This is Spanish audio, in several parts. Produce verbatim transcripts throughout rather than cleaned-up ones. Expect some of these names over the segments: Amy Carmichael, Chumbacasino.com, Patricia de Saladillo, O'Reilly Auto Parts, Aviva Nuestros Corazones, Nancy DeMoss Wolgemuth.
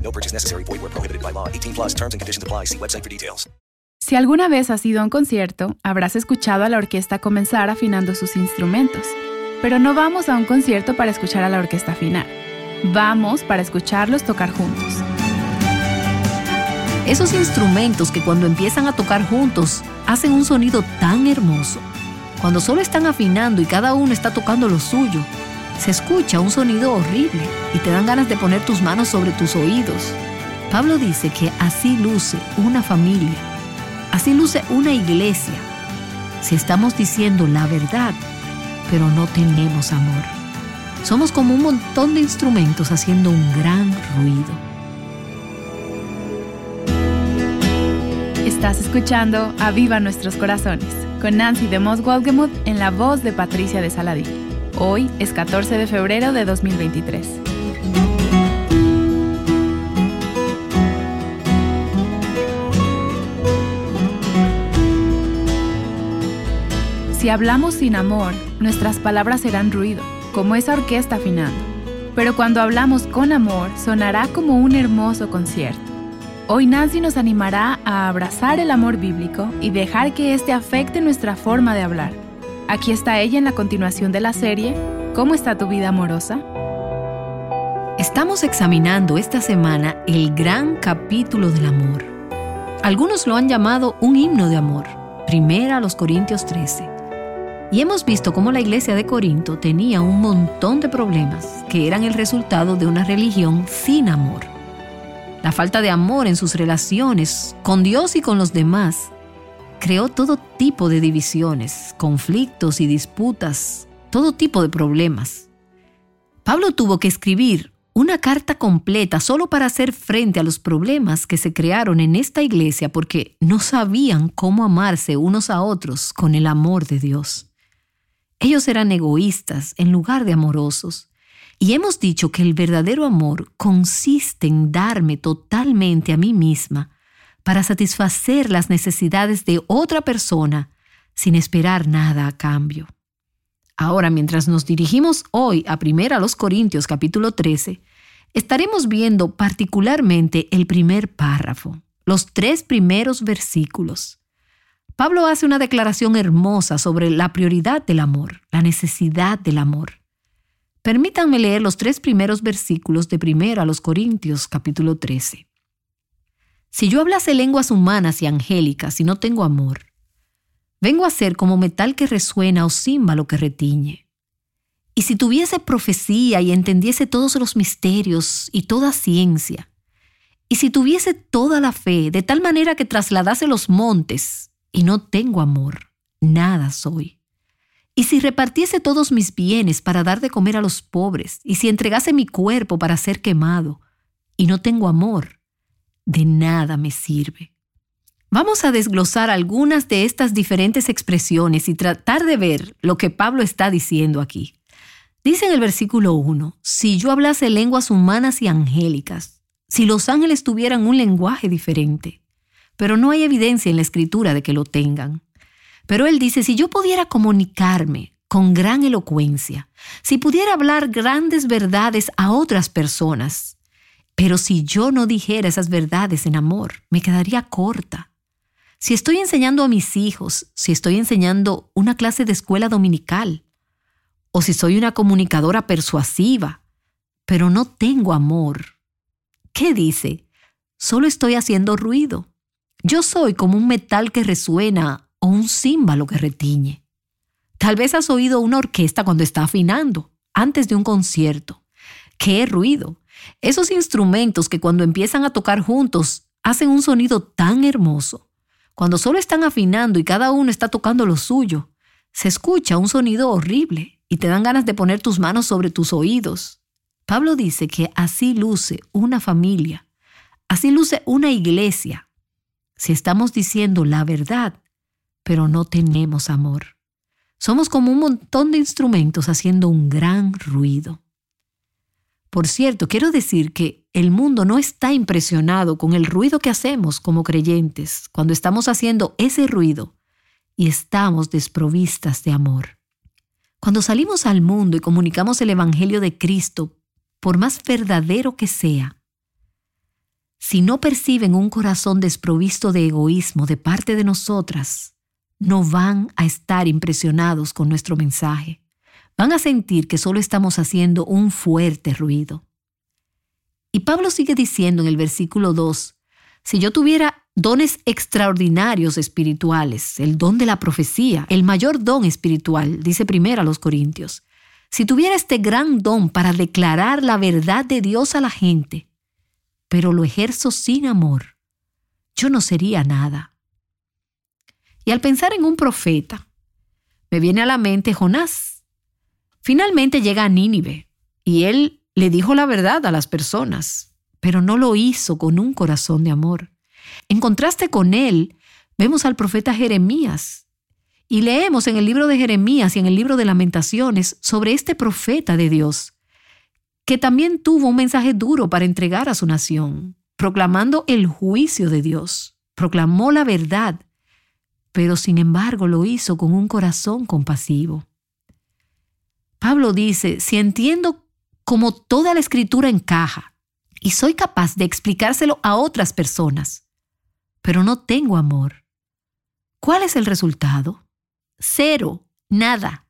No purchase necessary. Void where prohibited by law. eighteen plus terms and conditions apply. See website for details. Si alguna vez has ido a un concierto, habrás escuchado a la orquesta comenzar afinando sus instrumentos. Pero no vamos a un concierto para escuchar a la orquesta afinar. Vamos para escucharlos tocar juntos. Esos instrumentos que cuando empiezan a tocar juntos hacen un sonido tan hermoso. Cuando solo están afinando y cada uno está tocando lo suyo, se escucha un sonido horrible y te dan ganas de poner tus manos sobre tus oídos. Pablo dice que así luce una familia, así luce una iglesia. Si estamos diciendo la verdad, pero no tenemos amor. Somos como un montón de instrumentos haciendo un gran ruido. Estás escuchando Aviva Nuestros Corazones con Nancy DeMoss Wolgemuth en la voz de Patricia de Saladillo. Hoy es catorce de febrero de dos mil veintitrés. Si hablamos sin amor, nuestras palabras serán ruido, como esa orquesta afinando. Pero cuando hablamos con amor, sonará como un hermoso concierto. Hoy Nancy nos animará a abrazar el amor bíblico y dejar que este afecte nuestra forma de hablar. Aquí está ella en la continuación de la serie, ¿Cómo está tu vida amorosa? Estamos examinando esta semana el gran capítulo del amor. Algunos lo han llamado un himno de amor, primera a los Corintios trece. Y hemos visto cómo la iglesia de Corinto tenía un montón de problemas que eran el resultado de una religión sin amor. La falta de amor en sus relaciones con Dios y con los demás creó todo tipo de divisiones, conflictos y disputas, todo tipo de problemas. Pablo tuvo que escribir una carta completa solo para hacer frente a los problemas que se crearon en esta iglesia porque no sabían cómo amarse unos a otros con el amor de Dios. Ellos eran egoístas en lugar de amorosos. Y hemos dicho que el verdadero amor consiste en darme totalmente a mí misma para satisfacer las necesidades de otra persona sin esperar nada a cambio. Ahora, mientras nos dirigimos hoy a primera los Corintios capítulo trece, estaremos viendo particularmente el primer párrafo, los tres primeros versículos. Pablo hace una declaración hermosa sobre la prioridad del amor, la necesidad del amor. Permítanme leer los tres primeros versículos de primera los Corintios capítulo trece. Si yo hablase lenguas humanas y angélicas y no tengo amor, vengo a ser como metal que resuena o címbalo que retiñe. Y si tuviese profecía y entendiese todos los misterios y toda ciencia, y si tuviese toda la fe de tal manera que trasladase los montes y no tengo amor, nada soy. Y si repartiese todos mis bienes para dar de comer a los pobres, y si entregase mi cuerpo para ser quemado y no tengo amor, de nada me sirve. Vamos a desglosar algunas de estas diferentes expresiones y tratar de ver lo que Pablo está diciendo aquí. Dice en el versículo uno, si yo hablase lenguas humanas y angélicas, si los ángeles tuvieran un lenguaje diferente, pero no hay evidencia en la Escritura de que lo tengan. Pero él dice, si yo pudiera comunicarme con gran elocuencia, si pudiera hablar grandes verdades a otras personas, pero si yo no dijera esas verdades en amor, me quedaría corta. Si estoy enseñando a mis hijos, si estoy enseñando una clase de escuela dominical, o si soy una comunicadora persuasiva, pero no tengo amor, ¿qué dice? Solo estoy haciendo ruido. Yo soy como un metal que resuena o un címbalo que retiñe. Tal vez has oído una orquesta cuando está afinando, antes de un concierto. ¡Qué ruido! Esos instrumentos que cuando empiezan a tocar juntos hacen un sonido tan hermoso. Cuando solo están afinando y cada uno está tocando lo suyo, se escucha un sonido horrible y te dan ganas de poner tus manos sobre tus oídos. Pablo dice que así luce una familia, así luce una iglesia, si estamos diciendo la verdad, pero no tenemos amor. Somos como un montón de instrumentos haciendo un gran ruido. Por cierto, quiero decir que el mundo no está impresionado con el ruido que hacemos como creyentes cuando estamos haciendo ese ruido y estamos desprovistas de amor. Cuando salimos al mundo y comunicamos el Evangelio de Cristo, por más verdadero que sea, si no perciben un corazón desprovisto de egoísmo de parte de nosotras, no van a estar impresionados con nuestro mensaje. Van a sentir que solo estamos haciendo un fuerte ruido. Y Pablo sigue diciendo en el versículo dos, si yo tuviera dones extraordinarios espirituales, el don de la profecía, el mayor don espiritual, dice primero a los Corintios, si tuviera este gran don para declarar la verdad de Dios a la gente, pero lo ejerzo sin amor, yo no sería nada. Y al pensar en un profeta, me viene a la mente Jonás. Finalmente llega a Nínive y él le dijo la verdad a las personas, pero no lo hizo con un corazón de amor. En contraste con él, vemos al profeta Jeremías y leemos en el libro de Jeremías y en el libro de Lamentaciones sobre este profeta de Dios, que también tuvo un mensaje duro para entregar a su nación, proclamando el juicio de Dios. Proclamó la verdad, pero sin embargo lo hizo con un corazón compasivo. Pablo dice, si entiendo cómo toda la Escritura encaja y soy capaz de explicárselo a otras personas, pero no tengo amor, ¿cuál es el resultado? Cero, nada.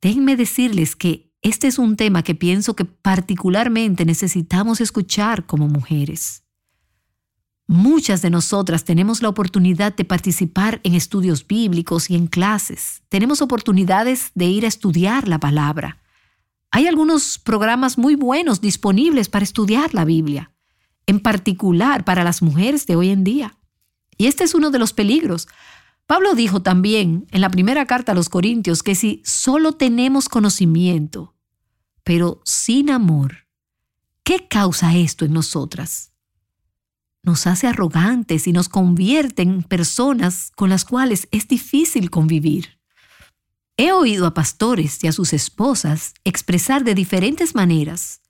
Déjenme decirles que este es un tema que pienso que particularmente necesitamos escuchar como mujeres. Muchas de nosotras tenemos la oportunidad de participar en estudios bíblicos y en clases. Tenemos oportunidades de ir a estudiar la palabra. Hay algunos programas muy buenos disponibles para estudiar la Biblia, en particular para las mujeres de hoy en día. Y este es uno de los peligros. Pablo dijo también en la primera carta a los Corintios que si solo tenemos conocimiento, pero sin amor, ¿qué causa esto en nosotras? Nos hace arrogantes y nos convierte en personas con las cuales es difícil convivir. He oído a pastores y a sus esposas expresar de diferentes maneras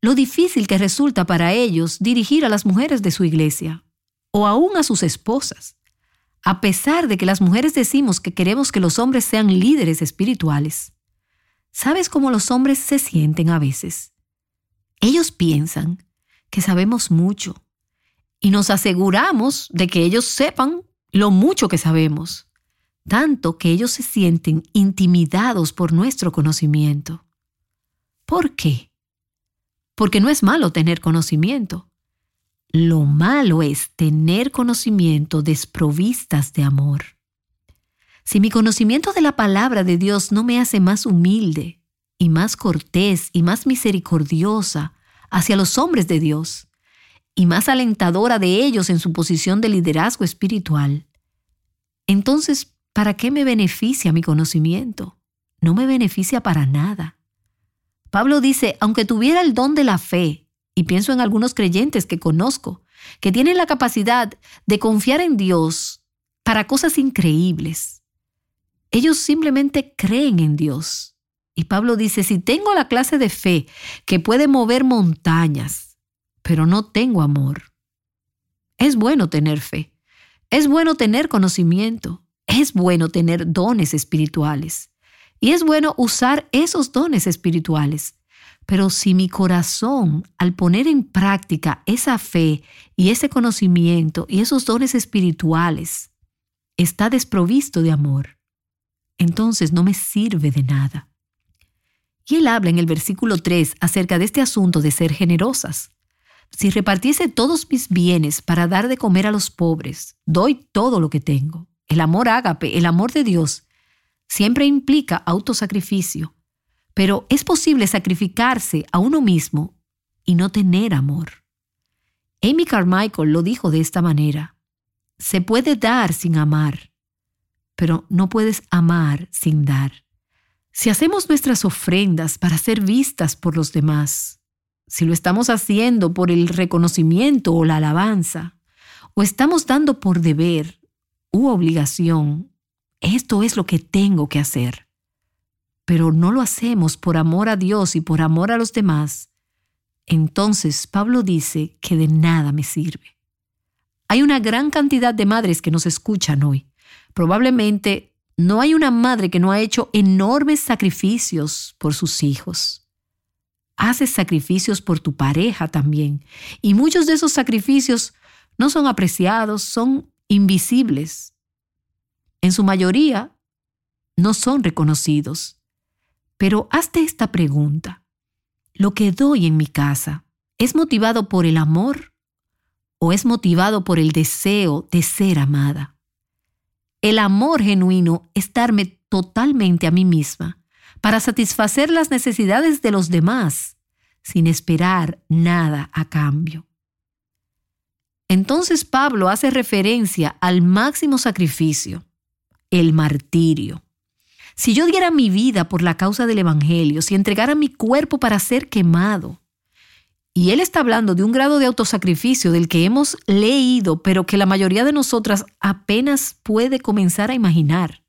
lo difícil que resulta para ellos dirigir a las mujeres de su iglesia o aún a sus esposas, a pesar de que las mujeres decimos que queremos que los hombres sean líderes espirituales. ¿Sabes cómo los hombres se sienten a veces? Ellos piensan que sabemos mucho, y nos aseguramos de que ellos sepan lo mucho que sabemos, tanto que ellos se sienten intimidados por nuestro conocimiento. ¿Por qué? Porque no es malo tener conocimiento. Lo malo es tener conocimiento desprovistas de amor. Si mi conocimiento de la palabra de Dios no me hace más humilde y más cortés y más misericordiosa hacia los hombres de Dios, y más alentadora de ellos en su posición de liderazgo espiritual, entonces, ¿para qué me beneficia mi conocimiento? No me beneficia para nada. Pablo dice, aunque tuviera el don de la fe, y pienso en algunos creyentes que conozco, que tienen la capacidad de confiar en Dios para cosas increíbles. Ellos simplemente creen en Dios. Y Pablo dice, si tengo la clase de fe que puede mover montañas, pero no tengo amor, Es bueno tener fe. Es bueno tener conocimiento. Es bueno tener dones espirituales. Y es bueno usar esos dones espirituales. Pero si mi corazón, al poner en práctica esa fe y ese conocimiento y esos dones espirituales, está desprovisto de amor, entonces no me sirve de nada. Y él habla en el versículo tres acerca de este asunto de ser generosas. Si repartiese todos mis bienes para dar de comer a los pobres, doy todo lo que tengo. El amor ágape, el amor de Dios, siempre implica autosacrificio. Pero es posible sacrificarse a uno mismo y no tener amor. Amy Carmichael lo dijo de esta manera. Se puede dar sin amar, pero no puedes amar sin dar. Si hacemos nuestras ofrendas para ser vistas por los demás, si lo estamos haciendo por el reconocimiento o la alabanza, o estamos dando por deber u obligación, esto es lo que tengo que hacer. Pero no lo hacemos por amor a Dios y por amor a los demás. Entonces Pablo dice que de nada me sirve. Hay una gran cantidad de madres que nos escuchan hoy. Probablemente no hay una madre que no ha hecho enormes sacrificios por sus hijos. Haces sacrificios por tu pareja también. Y muchos de esos sacrificios no son apreciados, son invisibles. En su mayoría, no son reconocidos. Pero hazte esta pregunta. ¿Lo que doy en mi casa es motivado por el amor o es motivado por el deseo de ser amada? El amor genuino es darme totalmente a mí misma para satisfacer las necesidades de los demás, sin esperar nada a cambio. Entonces Pablo hace referencia al máximo sacrificio, el martirio. Si yo diera mi vida por la causa del Evangelio, si entregara mi cuerpo para ser quemado, y él está hablando de un grado de autosacrificio del que hemos leído, pero que la mayoría de nosotras apenas puede comenzar a imaginar.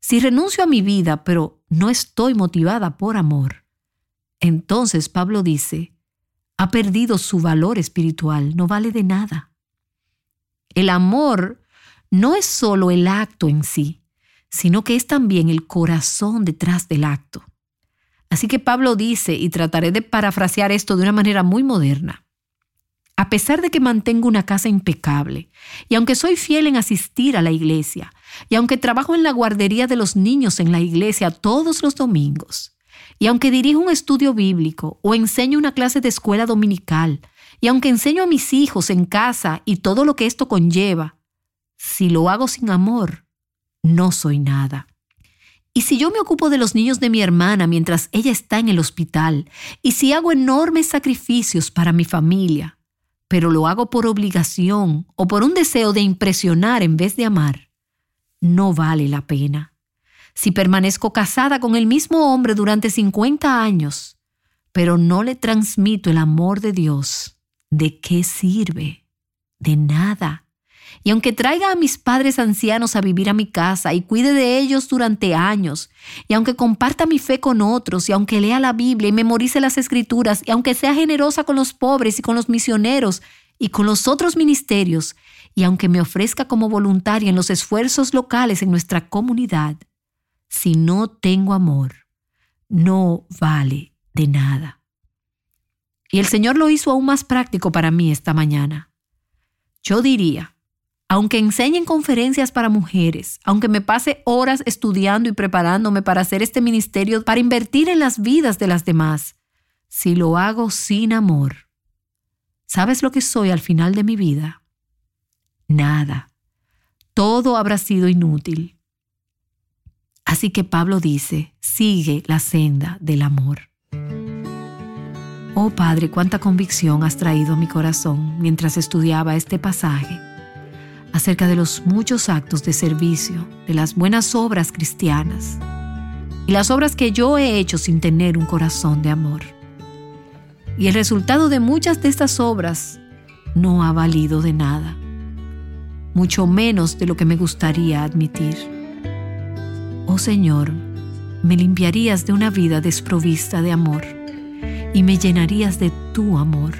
Si renuncio a mi vida, pero no estoy motivada por amor, entonces Pablo dice, ha perdido su valor espiritual, no vale de nada. El amor no es solo el acto en sí, sino que es también el corazón detrás del acto. Así que Pablo dice, y trataré de parafrasear esto de una manera muy moderna, a pesar de que mantengo una casa impecable, y aunque soy fiel en asistir a la iglesia, y aunque trabajo en la guardería de los niños en la iglesia todos los domingos, y aunque dirijo un estudio bíblico o enseño una clase de escuela dominical, y aunque enseño a mis hijos en casa y todo lo que esto conlleva, si lo hago sin amor, no soy nada. Y si yo me ocupo de los niños de mi hermana mientras ella está en el hospital, y si hago enormes sacrificios para mi familia, pero lo hago por obligación o por un deseo de impresionar en vez de amar, no vale la pena. Si permanezco casada con el mismo hombre durante cincuenta años, pero no le transmito el amor de Dios, ¿de qué sirve? De nada. Y aunque traiga a mis padres ancianos a vivir a mi casa y cuide de ellos durante años, y aunque comparta mi fe con otros, y aunque lea la Biblia y memorice las Escrituras, y aunque sea generosa con los pobres y con los misioneros y con los otros ministerios, y aunque me ofrezca como voluntaria en los esfuerzos locales en nuestra comunidad, si no tengo amor, no vale de nada. Y el Señor lo hizo aún más práctico para mí esta mañana. Yo diría, aunque enseñe en conferencias para mujeres, aunque me pase horas estudiando y preparándome para hacer este ministerio, para invertir en las vidas de las demás, si lo hago sin amor, ¿sabes lo que soy al final de mi vida? Nada. Todo habrá sido inútil. Así que Pablo dice, sigue la senda del amor. Oh Padre, cuánta convicción has traído a mi corazón mientras estudiaba este pasaje acerca de los muchos actos de servicio, de las buenas obras cristianas y las obras que yo he hecho sin tener un corazón de amor. Y el resultado de muchas de estas obras no ha valido de nada, mucho menos de lo que me gustaría admitir. Oh Señor, me limpiarías de una vida desprovista de amor y me llenarías de tu amor.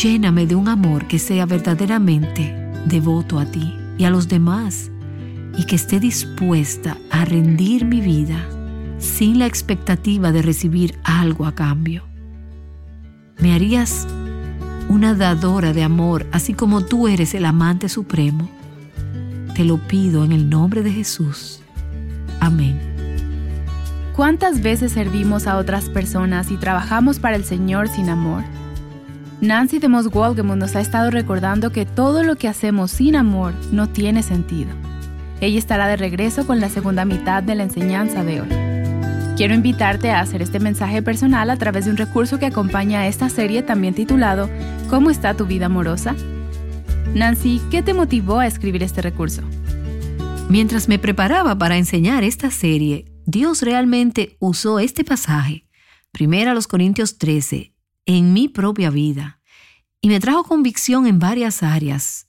Lléname de un amor que sea verdaderamente devoto a ti y a los demás, y que esté dispuesta a rendir mi vida sin la expectativa de recibir algo a cambio. Me harías una dadora de amor, así como tú eres el amante supremo. Te lo pido en el nombre de Jesús. Amén. ¿Cuántas veces servimos a otras personas y trabajamos para el Señor sin amor? Nancy DeMoss Wolgemuth nos ha estado recordando que todo lo que hacemos sin amor no tiene sentido. Ella estará de regreso con la segunda mitad de la enseñanza de hoy. Quiero invitarte a hacer este mensaje personal a través de un recurso que acompaña a esta serie, también titulado ¿Cómo está tu vida amorosa? Nancy, ¿qué te motivó a escribir este recurso? Mientras me preparaba para enseñar esta serie, Dios realmente usó este pasaje, primera a los Corintios trece, en mi propia vida, y me trajo convicción en varias áreas,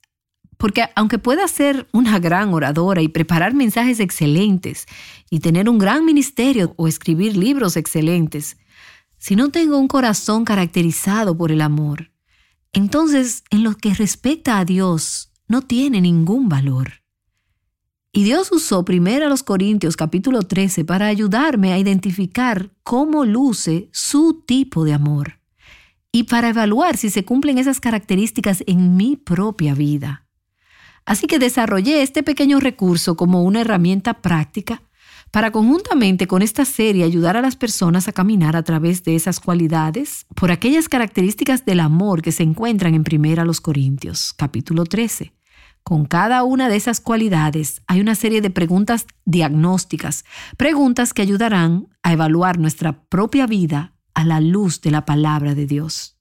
porque aunque pueda ser una gran oradora y preparar mensajes excelentes y tener un gran ministerio o escribir libros excelentes, si no tengo un corazón caracterizado por el amor, entonces en lo que respecta a Dios no tiene ningún valor. Y Dios usó primero a los Corintios capítulo trece para ayudarme a identificar cómo luce su tipo de amor, y para evaluar si se cumplen esas características en mi propia vida. Así que desarrollé este pequeño recurso como una herramienta práctica para conjuntamente con esta serie ayudar a las personas a caminar a través de esas cualidades por aquellas características del amor que se encuentran en primera los Corintios, capítulo trece. Con cada una de esas cualidades hay una serie de preguntas diagnósticas, preguntas que ayudarán a evaluar nuestra propia vida a la luz de la palabra de Dios.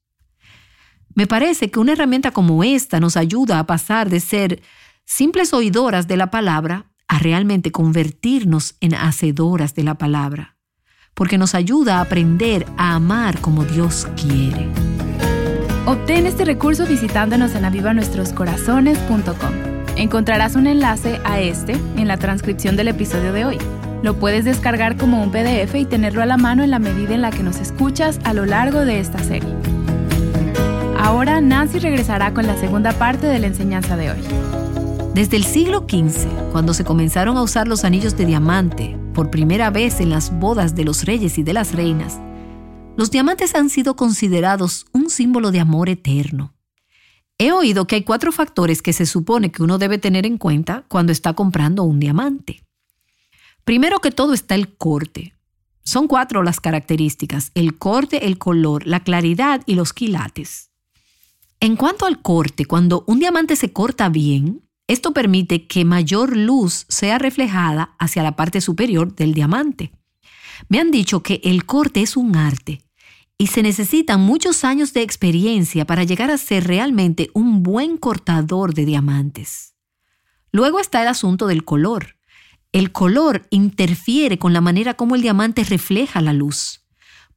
Me parece que una herramienta como esta nos ayuda a pasar de ser simples oidoras de la palabra a realmente convertirnos en hacedoras de la palabra, porque nos ayuda a aprender a amar como Dios quiere. Obtén este recurso visitándonos en aviva nuestros corazones punto com. Encontrarás un enlace a este en la transcripción del episodio de hoy. Lo puedes descargar como un P D F y tenerlo a la mano en la medida en la que nos escuchas a lo largo de esta serie. Ahora Nancy regresará con la segunda parte de la enseñanza de hoy. Desde el siglo quince, cuando se comenzaron a usar los anillos de diamante por primera vez en las bodas de los reyes y de las reinas, los diamantes han sido considerados un símbolo de amor eterno. He oído que hay cuatro factores que se supone que uno debe tener en cuenta cuando está comprando un diamante. Primero que todo está el corte. Son cuatro las características: el corte, el color, la claridad y los quilates. En cuanto al corte, cuando un diamante se corta bien, esto permite que mayor luz sea reflejada hacia la parte superior del diamante. Me han dicho que el corte es un arte y se necesitan muchos años de experiencia para llegar a ser realmente un buen cortador de diamantes. Luego está el asunto del color. El color interfiere con la manera como el diamante refleja la luz,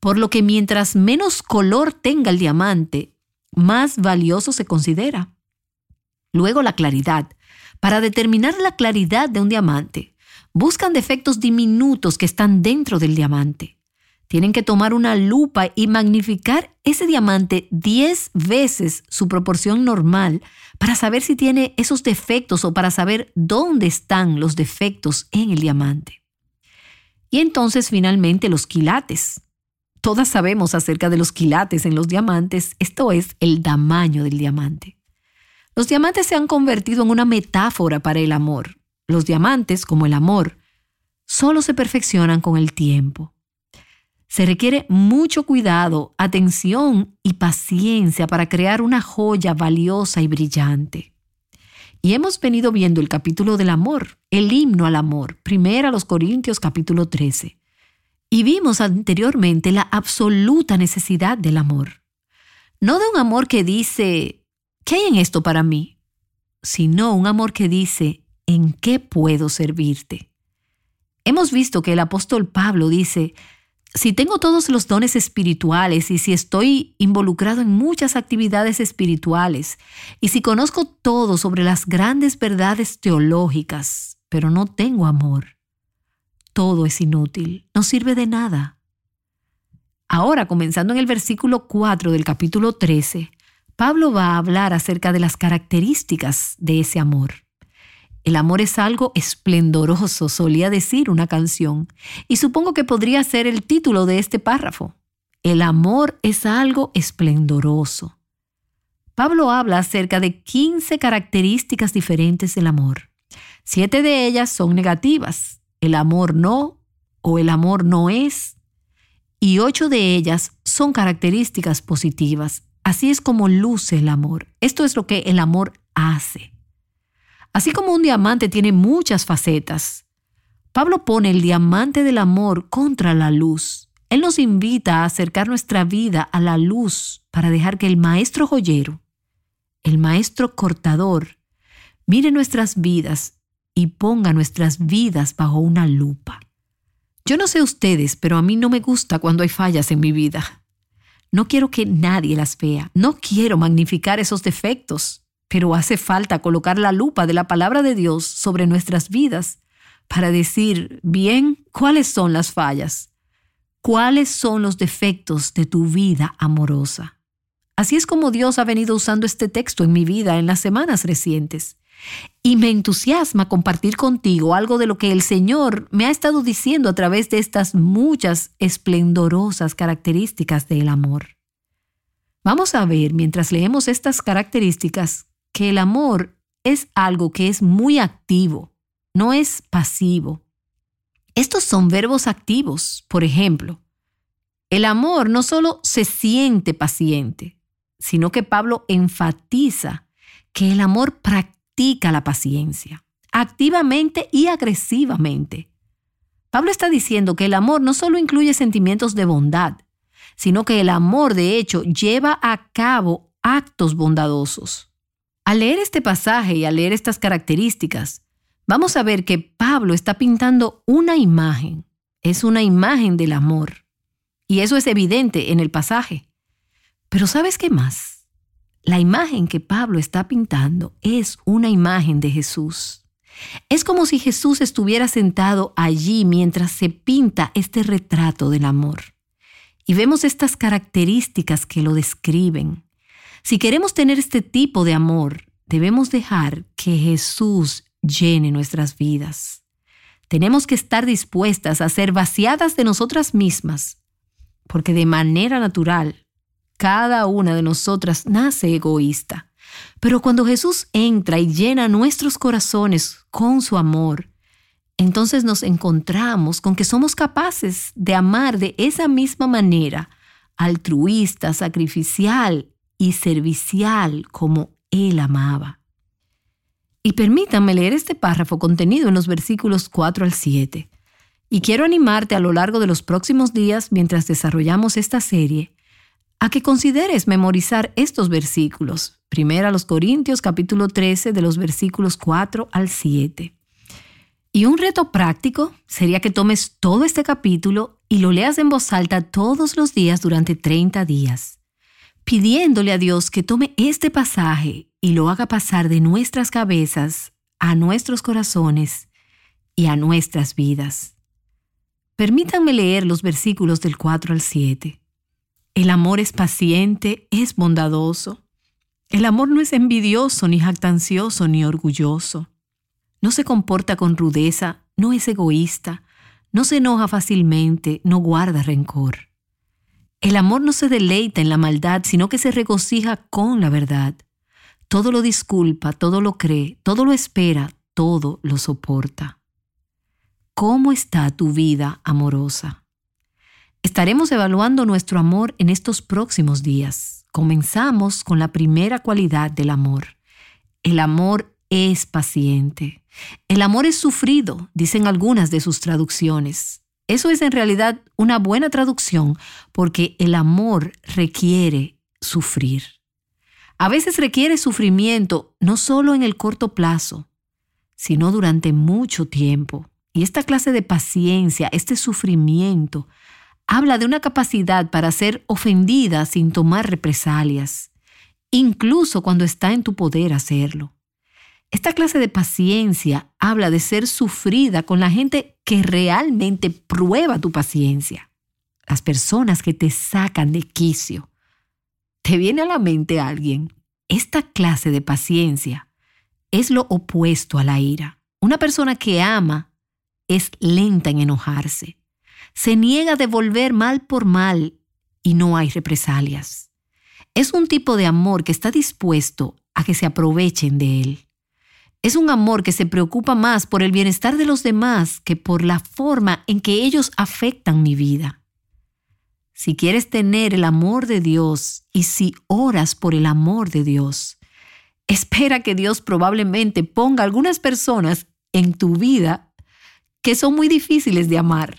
por lo que mientras menos color tenga el diamante, más valioso se considera. Luego la claridad. Para determinar la claridad de un diamante, buscan defectos diminutos que están dentro del diamante. Tienen que tomar una lupa y magnificar ese diamante diez veces su proporción normal para saber si tiene esos defectos o para saber dónde están los defectos en el diamante. Y entonces finalmente los quilates. Todas sabemos acerca de los quilates en los diamantes, esto es el tamaño del diamante. Los diamantes se han convertido en una metáfora para el amor. Los diamantes, como el amor, solo se perfeccionan con el tiempo. Se requiere mucho cuidado, atención y paciencia para crear una joya valiosa y brillante. Y hemos venido viendo el capítulo del amor, el himno al amor, primera a los Corintios capítulo trece. Y vimos anteriormente la absoluta necesidad del amor. No de un amor que dice, ¿qué hay en esto para mí?, sino un amor que dice, ¿en qué puedo servirte? Hemos visto que el apóstol Pablo dice, si tengo todos los dones espirituales y si estoy involucrado en muchas actividades espirituales y si conozco todo sobre las grandes verdades teológicas, pero no tengo amor, todo es inútil, no sirve de nada. Ahora, comenzando en el versículo cuatro del capítulo trece, Pablo va a hablar acerca de las características de ese amor. El amor es algo esplendoroso, solía decir una canción, y supongo que podría ser el título de este párrafo. El amor es algo esplendoroso. Pablo habla acerca de quince características diferentes del amor. Siete de ellas son negativas. El amor no, o el amor no es. Y ocho de ellas son características positivas. Así es como luce el amor. Esto es lo que el amor hace. Así como un diamante tiene muchas facetas, Pablo pone el diamante del amor contra la luz. Él nos invita a acercar nuestra vida a la luz para dejar que el maestro joyero, el maestro cortador, mire nuestras vidas y ponga nuestras vidas bajo una lupa. Yo no sé ustedes, pero a mí no me gusta cuando hay fallas en mi vida. No quiero que nadie las vea. No quiero magnificar esos defectos, pero hace falta colocar la lupa de la palabra de Dios sobre nuestras vidas para decir, bien, ¿cuáles son las fallas? ¿Cuáles son los defectos de tu vida amorosa? Así es como Dios ha venido usando este texto en mi vida en las semanas recientes. Y me entusiasma compartir contigo algo de lo que el Señor me ha estado diciendo a través de estas muchas esplendorosas características del amor. Vamos a ver, mientras leemos estas características, que el amor es algo que es muy activo, no es pasivo. Estos son verbos activos. Por ejemplo, el amor no solo se siente paciente, sino que Pablo enfatiza que el amor practica Practica la paciencia, activamente y agresivamente. Pablo está diciendo que el amor no solo incluye sentimientos de bondad, sino que el amor, de hecho, lleva a cabo actos bondadosos. Al leer este pasaje y al leer estas características, vamos a ver que Pablo está pintando una imagen. Es una imagen del amor. Y eso es evidente en el pasaje. Pero ¿sabes qué más? La imagen que Pablo está pintando es una imagen de Jesús. Es como si Jesús estuviera sentado allí mientras se pinta este retrato del amor. Y vemos estas características que lo describen. Si queremos tener este tipo de amor, debemos dejar que Jesús llene nuestras vidas. Tenemos que estar dispuestas a ser vaciadas de nosotras mismas, porque de manera natural, cada una de nosotras nace egoísta, pero cuando Jesús entra y llena nuestros corazones con su amor, entonces nos encontramos con que somos capaces de amar de esa misma manera, altruista, sacrificial y servicial como Él amaba. Y permítanme leer este párrafo contenido en los versículos cuatro al siete. Y quiero animarte a lo largo de los próximos días mientras desarrollamos esta serie a que consideres memorizar estos versículos. Primera a los Corintios, capítulo trece, de los versículos cuatro al siete. Y un reto práctico sería que tomes todo este capítulo y lo leas en voz alta todos los días durante treinta días, pidiéndole a Dios que tome este pasaje y lo haga pasar de nuestras cabezas a nuestros corazones y a nuestras vidas. Permítanme leer los versículos del cuatro al siete. El amor es paciente, es bondadoso. El amor no es envidioso, ni jactancioso, ni orgulloso. No se comporta con rudeza, no es egoísta, no se enoja fácilmente, no guarda rencor. El amor no se deleita en la maldad, sino que se regocija con la verdad. Todo lo disculpa, todo lo cree, todo lo espera, todo lo soporta. ¿Cómo está tu vida amorosa? Estaremos evaluando nuestro amor en estos próximos días. Comenzamos con la primera cualidad del amor. El amor es paciente. El amor es sufrido, dicen algunas de sus traducciones. Eso es en realidad una buena traducción porque el amor requiere sufrir. A veces requiere sufrimiento no solo en el corto plazo, sino durante mucho tiempo. Y esta clase de paciencia, este sufrimiento, habla de una capacidad para ser ofendida sin tomar represalias, incluso cuando está en tu poder hacerlo. Esta clase de paciencia habla de ser sufrida con la gente que realmente prueba tu paciencia, las personas que te sacan de quicio. te viene a la mente alguien, esta clase de paciencia es lo opuesto a la ira. Una persona que ama es lenta en enojarse. Se niega a devolver mal por mal y no hay represalias. Es un tipo de amor que está dispuesto a que se aprovechen de él. Es un amor que se preocupa más por el bienestar de los demás que por la forma en que ellos afectan mi vida. Si quieres tener el amor de Dios y si oras por el amor de Dios, espera que Dios probablemente ponga algunas personas en tu vida que son muy difíciles de amar.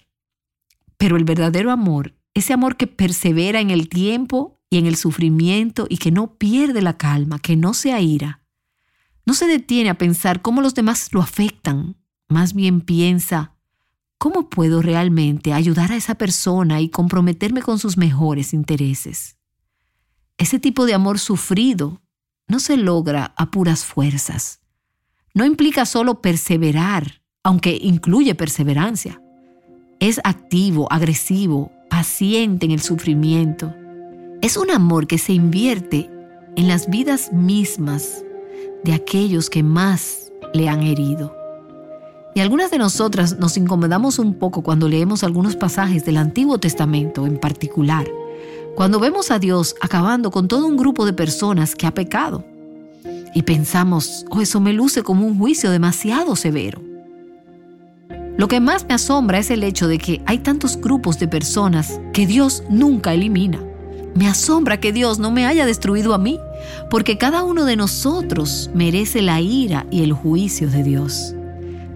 Pero el verdadero amor, ese amor que persevera en el tiempo y en el sufrimiento y que no pierde la calma, que no se aira, no se detiene a pensar cómo los demás lo afectan. Más bien piensa, ¿cómo puedo realmente ayudar a esa persona y comprometerme con sus mejores intereses? Ese tipo de amor sufrido no se logra a puras fuerzas. No implica solo perseverar, aunque incluye perseverancia. Es activo, agresivo, paciente en el sufrimiento. Es un amor que se invierte en las vidas mismas de aquellos que más le han herido. Y algunas de nosotras nos incomodamos un poco cuando leemos algunos pasajes del Antiguo Testamento en particular, cuando vemos a Dios acabando con todo un grupo de personas que ha pecado y pensamos, oh, eso me luce como un juicio demasiado severo. Lo que más me asombra es el hecho de que hay tantos grupos de personas que Dios nunca elimina. Me asombra que Dios no me haya destruido a mí, porque cada uno de nosotros merece la ira y el juicio de Dios.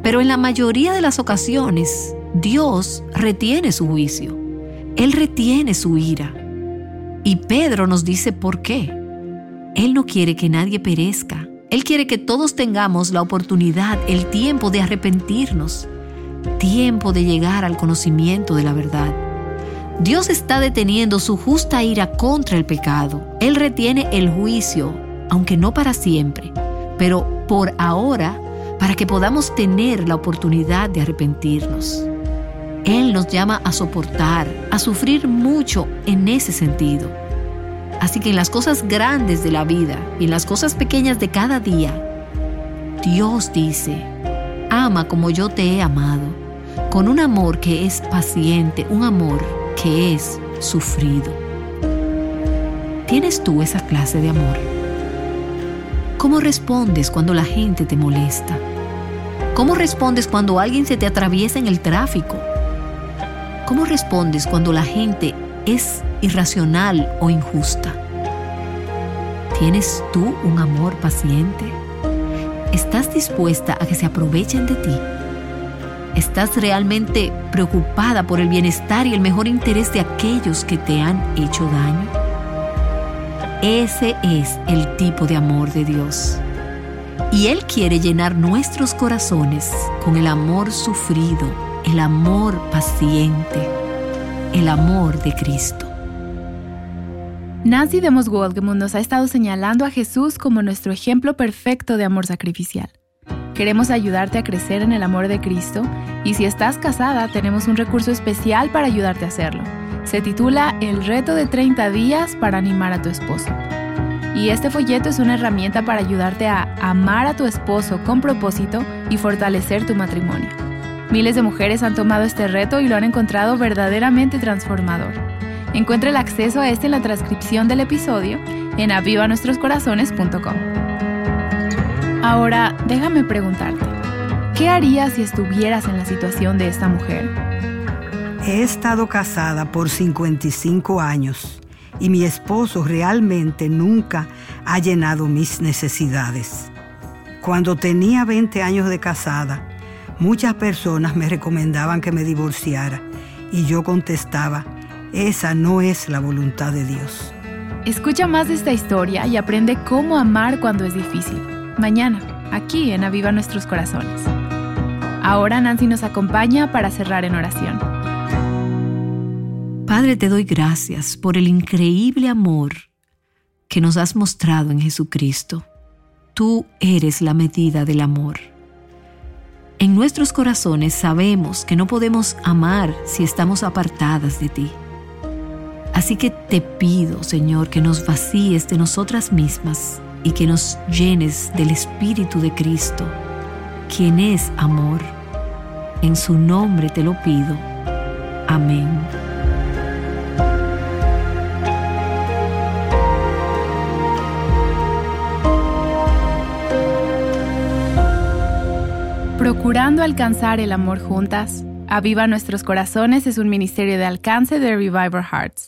Pero en la mayoría de las ocasiones, Dios retiene su juicio. Él retiene su ira. Y Pedro nos dice por qué. Él no quiere que nadie perezca. Él quiere que todos tengamos la oportunidad, el tiempo de arrepentirnos. Tiempo de llegar al conocimiento de la verdad. Dios está deteniendo su justa ira contra el pecado. Él retiene el juicio, aunque no para siempre, pero por ahora, para que podamos tener la oportunidad de arrepentirnos. Él nos llama a soportar, a sufrir mucho en ese sentido. Así que en las cosas grandes de la vida y en las cosas pequeñas de cada día, Dios dice, ama como yo te he amado, con un amor que es paciente, un amor que es sufrido. ¿Tienes tú esa clase de amor? ¿Cómo respondes cuando la gente te molesta? ¿Cómo respondes cuando alguien se te atraviesa en el tráfico? ¿Cómo respondes cuando la gente es irracional o injusta? ¿Tienes tú un amor paciente? ¿Estás dispuesta a que se aprovechen de ti? ¿Estás realmente preocupada por el bienestar y el mejor interés de aquellos que te han hecho daño? Ese es el tipo de amor de Dios. Y Él quiere llenar nuestros corazones con el amor sufrido, el amor paciente, el amor de Cristo. Nancy DeMoss Wolgemuth nos ha estado señalando a Jesús como nuestro ejemplo perfecto de amor sacrificial. Queremos ayudarte a crecer en el amor de Cristo y si estás casada, tenemos un recurso especial para ayudarte a hacerlo. Se titula El reto de treinta días para animar a tu esposo. Y este folleto es una herramienta para ayudarte a amar a tu esposo con propósito y fortalecer tu matrimonio. Miles de mujeres han tomado este reto y lo han encontrado verdaderamente transformador. Encuentra el acceso a este en la transcripción del episodio en aviva nuestros corazones punto com. Ahora, déjame preguntarte, ¿qué harías si estuvieras en la situación de esta mujer? He estado casada por cincuenta y cinco años y mi esposo realmente nunca ha llenado mis necesidades. Cuando tenía veinte años de casada, muchas personas me recomendaban que me divorciara y yo contestaba, esa no es la voluntad de Dios. Escucha más de esta historia y aprende cómo amar cuando es difícil. Mañana, aquí en Aviva Nuestros Corazones. Ahora Nancy nos acompaña para cerrar en oración. Padre, te doy gracias por el increíble amor que nos has mostrado en Jesucristo. Tú eres la medida del amor. En nuestros corazones sabemos que no podemos amar si estamos apartadas de ti. Así que te pido, Señor, que nos vacíes de nosotras mismas y que nos llenes del Espíritu de Cristo, quien es amor. En su nombre te lo pido. Amén. Procurando alcanzar el amor juntas, Aviva Nuestros Corazones es un ministerio de alcance de Revive Our Hearts.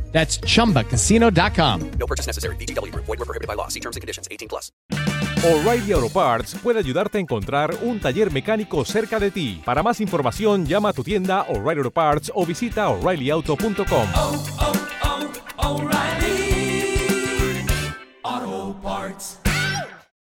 That's chumba casino dot com. No purchase necessary. V G W Group. Void where prohibited by law. See terms and conditions. eighteen plus. O'Reilly Auto Parts puede ayudarte a encontrar un taller mecánico cerca de ti. Para más información, llama a tu tienda O'Reilly Auto Parts o visita O'Reilly Auto punto com. Oh, oh, oh, O'Reilly Auto Parts.